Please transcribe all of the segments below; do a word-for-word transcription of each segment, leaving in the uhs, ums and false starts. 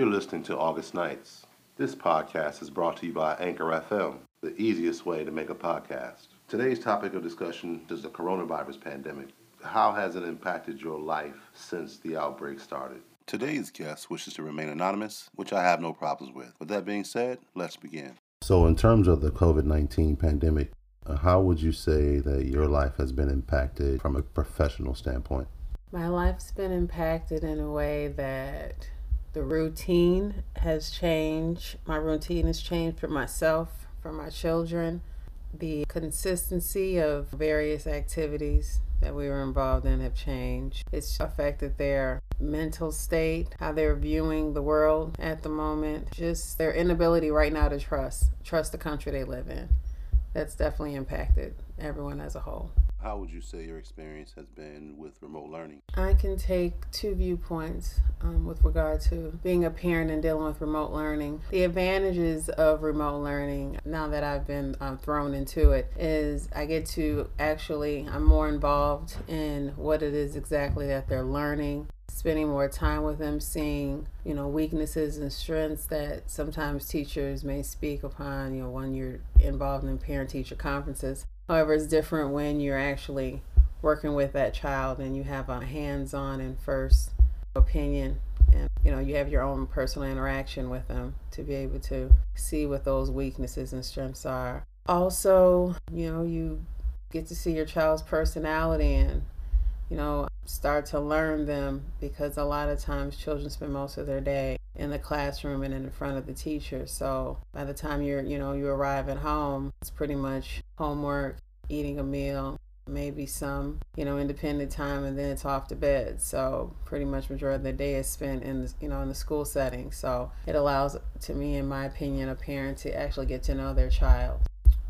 You're listening to August Nights. This podcast is brought to you by Anchor F M, the easiest way to make a podcast. Today's topic of discussion is the coronavirus pandemic. How has it impacted your life since the outbreak started? Today's guest wishes to remain anonymous, which I have no problems with. With that being said, let's begin. So in terms of the covid nineteen pandemic, how would you say that your life has been impacted from a professional standpoint? My life's been impacted in a way that the routine has changed. My routine has changed for myself, for my children. The consistency of various activities that we were involved in have changed. It's affected their mental state, how they're viewing the world at the moment, just their inability right now to trust, trust the country they live in. That's definitely impacted everyone as a whole. How would you say your experience has been with remote learning? I can take two viewpoints um, with regard to being a parent and dealing with remote learning. The advantages of remote learning, now that I've been um, thrown into it, is I get to actually, I'm more involved in what it is exactly that they're learning, spending more time with them, seeing, you know, weaknesses and strengths that sometimes teachers may speak upon, you know, when you're involved in parent-teacher conferences. However, it's different when you're actually working with that child and you have a hands-on and first opinion, and you know, you have your own personal interaction with them to be able to see what those weaknesses and strengths are. Also, you know, you get to see your child's personality and, you know, start to learn them, because a lot of times children spend most of their day in the classroom and in front of the teacher. So by the time you're, you know, you arrive at home, it's pretty much homework, eating a meal, maybe some, you know, independent time, and then it's off to bed. So pretty much majority of the day is spent in, the, you know, in the school setting. So it allows, to me, in my opinion, a parent to actually get to know their child.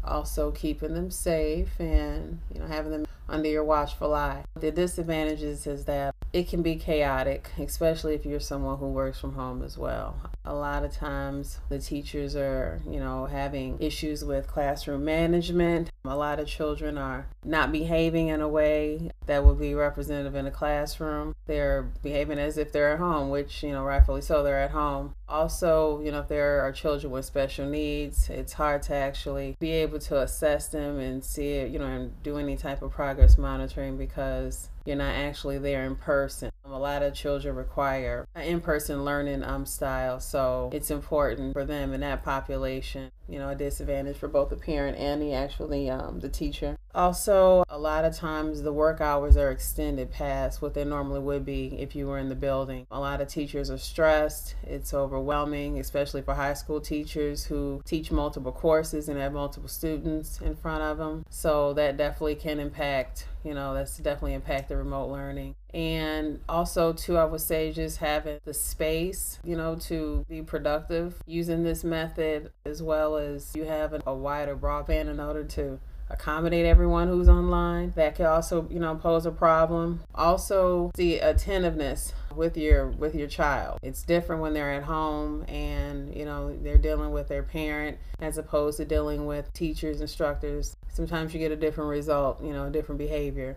Also keeping them safe and, you know, having them under your watchful eye. The disadvantages is that it can be chaotic, especially if you're someone who works from home as well. A lot of times the teachers are, you know, having issues with classroom management. A lot of children are not behaving in a way that would be representative in a classroom. They're behaving as if they're at home, which, you know, rightfully so, they're at home. Also, you know, if there are children with special needs, it's hard to actually be able to assess them and see it, you know, and do any type of progress monitoring, because you're not actually there in person. A lot of children require an in-person learning um, style, so it's important for them in that population. You know, a disadvantage for both the parent and the actually um, the teacher. Also, a lot of times the work hours are extended past what they normally would be if you were in the building. A lot of teachers are stressed. It's overwhelming, especially for high school teachers who teach multiple courses and have multiple students in front of them. So that definitely can impact, you know, that's definitely impacted remote learning. And also, too, I would say just having the space, you know, to be productive using this method, as well as you having a wider broadband in order to accommodate everyone who's online. That could also, you know, pose a problem. Also, the attentiveness with your with your child. It's different when they're at home and, you know, they're dealing with their parent as opposed to dealing with teachers, instructors. Sometimes you get a different result, you know, different behavior.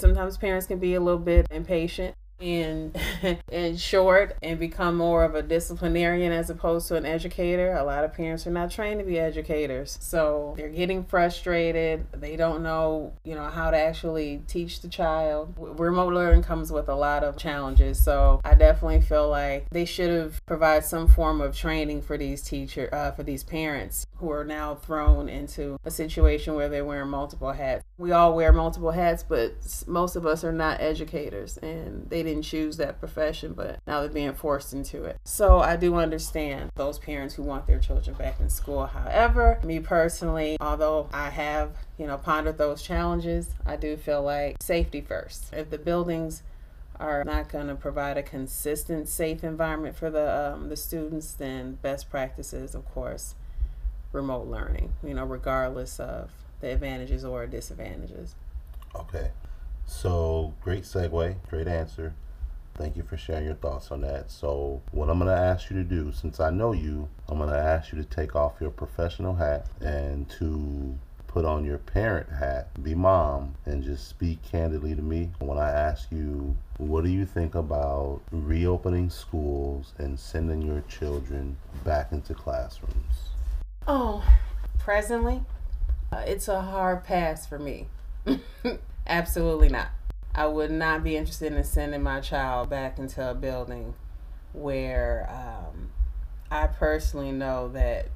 Sometimes parents can be a little bit impatient and and short and become more of a disciplinarian as opposed to an educator. A lot of parents are not trained to be educators, so they're getting frustrated. They don't know, you know, how to actually teach the child. Remote learning comes with a lot of challenges, so I definitely feel like they should have provided some form of training for these teacher uh, for these parents who are now thrown into a situation where they're wearing multiple hats. We all wear multiple hats, but most of us are not educators, and they didn't choose that profession, but now they're being forced into it. So I do understand those parents who want their children back in school. However, me personally, although I have, you know, pondered those challenges, I do feel like safety first. If the buildings are not going to provide a consistent, safe environment for the um, the students, then best practices, of course, remote learning, you know, regardless of the advantages or disadvantages. Okay. So, great segue, great answer. Thank you for sharing your thoughts on that. So, what I'm going to ask you to do, since I know you, I'm going to ask you to take off your professional hat and to put on your parent hat, be mom, and just speak candidly to me when I ask you, what do you think about reopening schools and sending your children back into classrooms? Oh, presently, uh, it's a hard pass for me. Absolutely not. I would not be interested in sending my child back into a building where um, I personally know that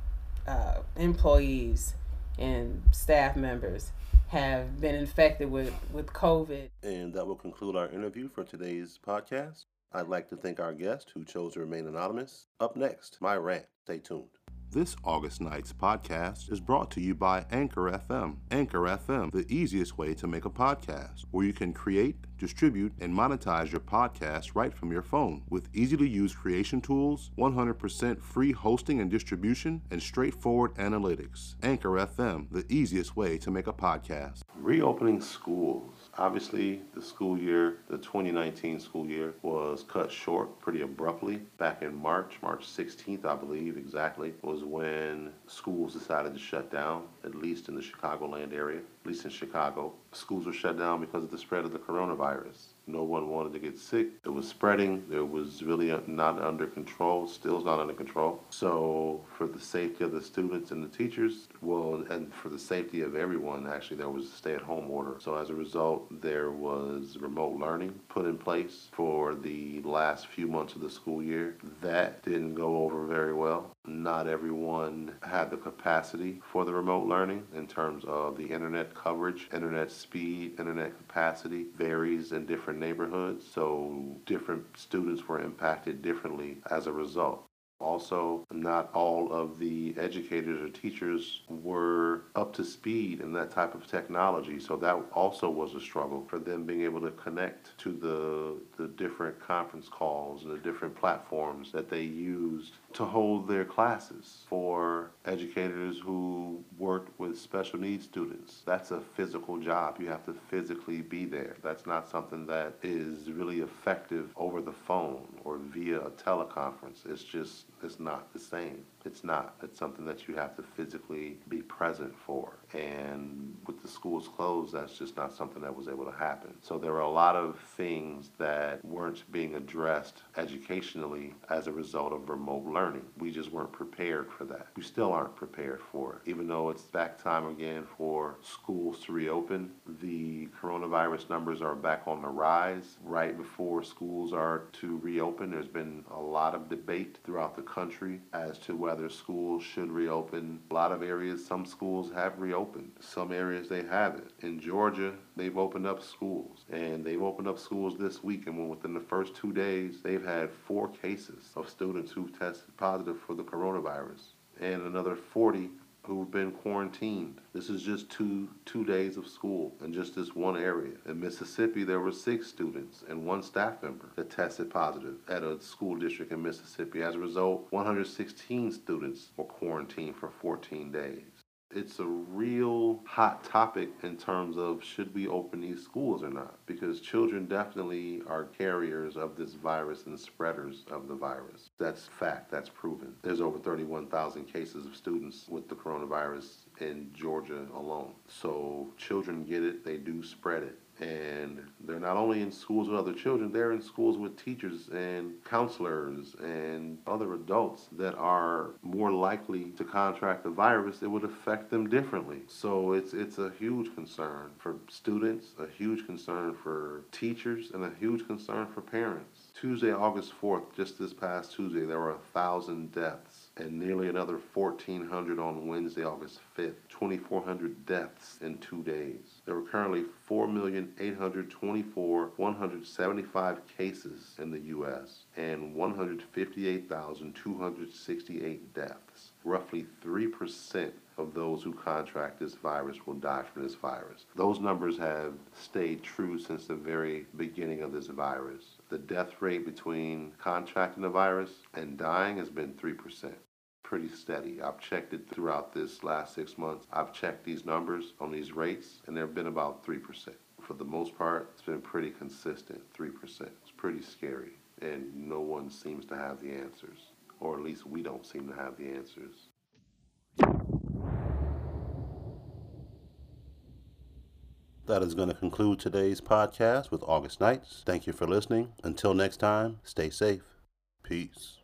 uh, employees and staff members have been infected with, with COVID. And that will conclude our interview for today's podcast. I'd like to thank our guest who chose to remain anonymous. Up next, my rant. Stay tuned. This August Nights podcast is brought to you by Anchor F M. Anchor F M, the easiest way to make a podcast, where you can create, distribute, and monetize your podcast right from your phone. With easy-to-use creation tools, one hundred percent free hosting and distribution, and straightforward analytics. Anchor F M, the easiest way to make a podcast. Reopening schools. Obviously, the school year, the twenty nineteen school year, was cut short pretty abruptly back in March, March sixteenth, I believe, exactly, was when schools decided to shut down, at least in the Chicagoland area, at least in Chicago. Schools were shut down because of the spread of the coronavirus. No one wanted to get sick. It was spreading. It was really not under control. Still is not under control. So for the safety of the students and the teachers, well, and for the safety of everyone, actually, there was a stay-at-home order. So as a result, there was remote learning put in place for the last few months of the school year. That didn't go over very well. Not everyone had the capacity for the remote learning in terms of the internet coverage, internet speed, internet capacity varies in different neighborhoods, so different students were impacted differently as a result. Also, not all of the educators or teachers were up to speed in that type of technology, so that also was a struggle for them being able to connect to the, the different conference calls and the different platforms that they used to hold their classes. For educators who worked with special needs students, that's a physical job. You have to physically be there. That's not something that is really effective over the phone or via a teleconference. It's just It's not the same. It's not. It's something that you have to physically be present for. And with the schools closed, that's just not something that was able to happen. So there were a lot of things that weren't being addressed educationally as a result of remote learning. We just weren't prepared for that. We still aren't prepared for it. Even though it's back time again for schools to reopen, the coronavirus numbers are back on the rise. Right before schools are to reopen, there's been a lot of debate throughout the country as to whether schools should reopen. A lot of areas, some schools have reopened. Some areas they haven't. In Georgia, they've opened up schools, and they've opened up schools this week, and within the first two days, they've had four cases of students who've tested positive for the coronavirus, and another forty who've been quarantined. This is just two two days of school in just this one area. In Mississippi, there were six students and one staff member that tested positive at a school district in Mississippi. As a result, one hundred sixteen students were quarantined for fourteen days. It's a real hot topic in terms of should we open these schools or not, because children definitely are carriers of this virus and spreaders of the virus. That's fact. That's proven. There's over thirty-one thousand cases of students with the coronavirus in Georgia alone. So children get it. They do spread it. And they're not only in schools with other children, they're in schools with teachers and counselors and other adults that are more likely to contract the virus. It would affect them differently. So it's it's a huge concern for students, a huge concern for teachers, and a huge concern for parents. Tuesday, August fourth, just this past Tuesday, there were one thousand deaths and nearly another fourteen hundred on Wednesday, August fifth. twenty-four hundred deaths in two days. There are currently four million eight hundred twenty-four thousand one hundred seventy-five cases in the U S and one hundred fifty-eight thousand two hundred sixty-eight deaths. Roughly three percent of those who contract this virus will die from this virus. Those numbers have stayed true since the very beginning of this virus. The death rate between contracting the virus and dying has been three percent. Pretty steady. I've checked it throughout this last six months. I've checked these numbers on these rates, and there have been about three percent. For the most part, it's been pretty consistent, three percent. It's pretty scary, and no one seems to have the answers, or at least we don't seem to have the answers. That is going to conclude today's podcast with August Nights. Thank you for listening. Until next time, stay safe. Peace.